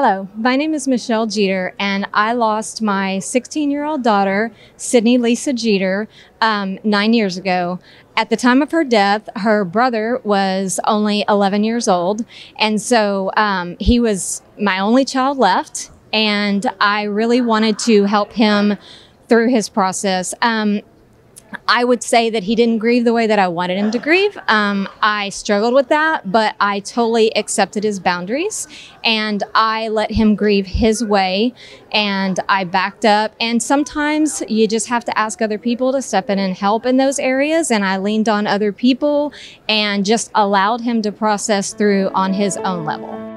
Hello, my name is Michelle Jeter, and I lost my 16-year-old daughter, Sydney Lisa Jeter, 9 years ago. At the time of her death, her brother was only 11 years old, and so he was my only child left, and I really wanted to help him through his process. I would say that he didn't grieve the way that I wanted him to grieve. I struggled with that, but I totally accepted his boundaries and I let him grieve his way and I backed up. And sometimes you just have to ask other people to step in and help in those areas. And I leaned on other people and just allowed him to process through on his own level.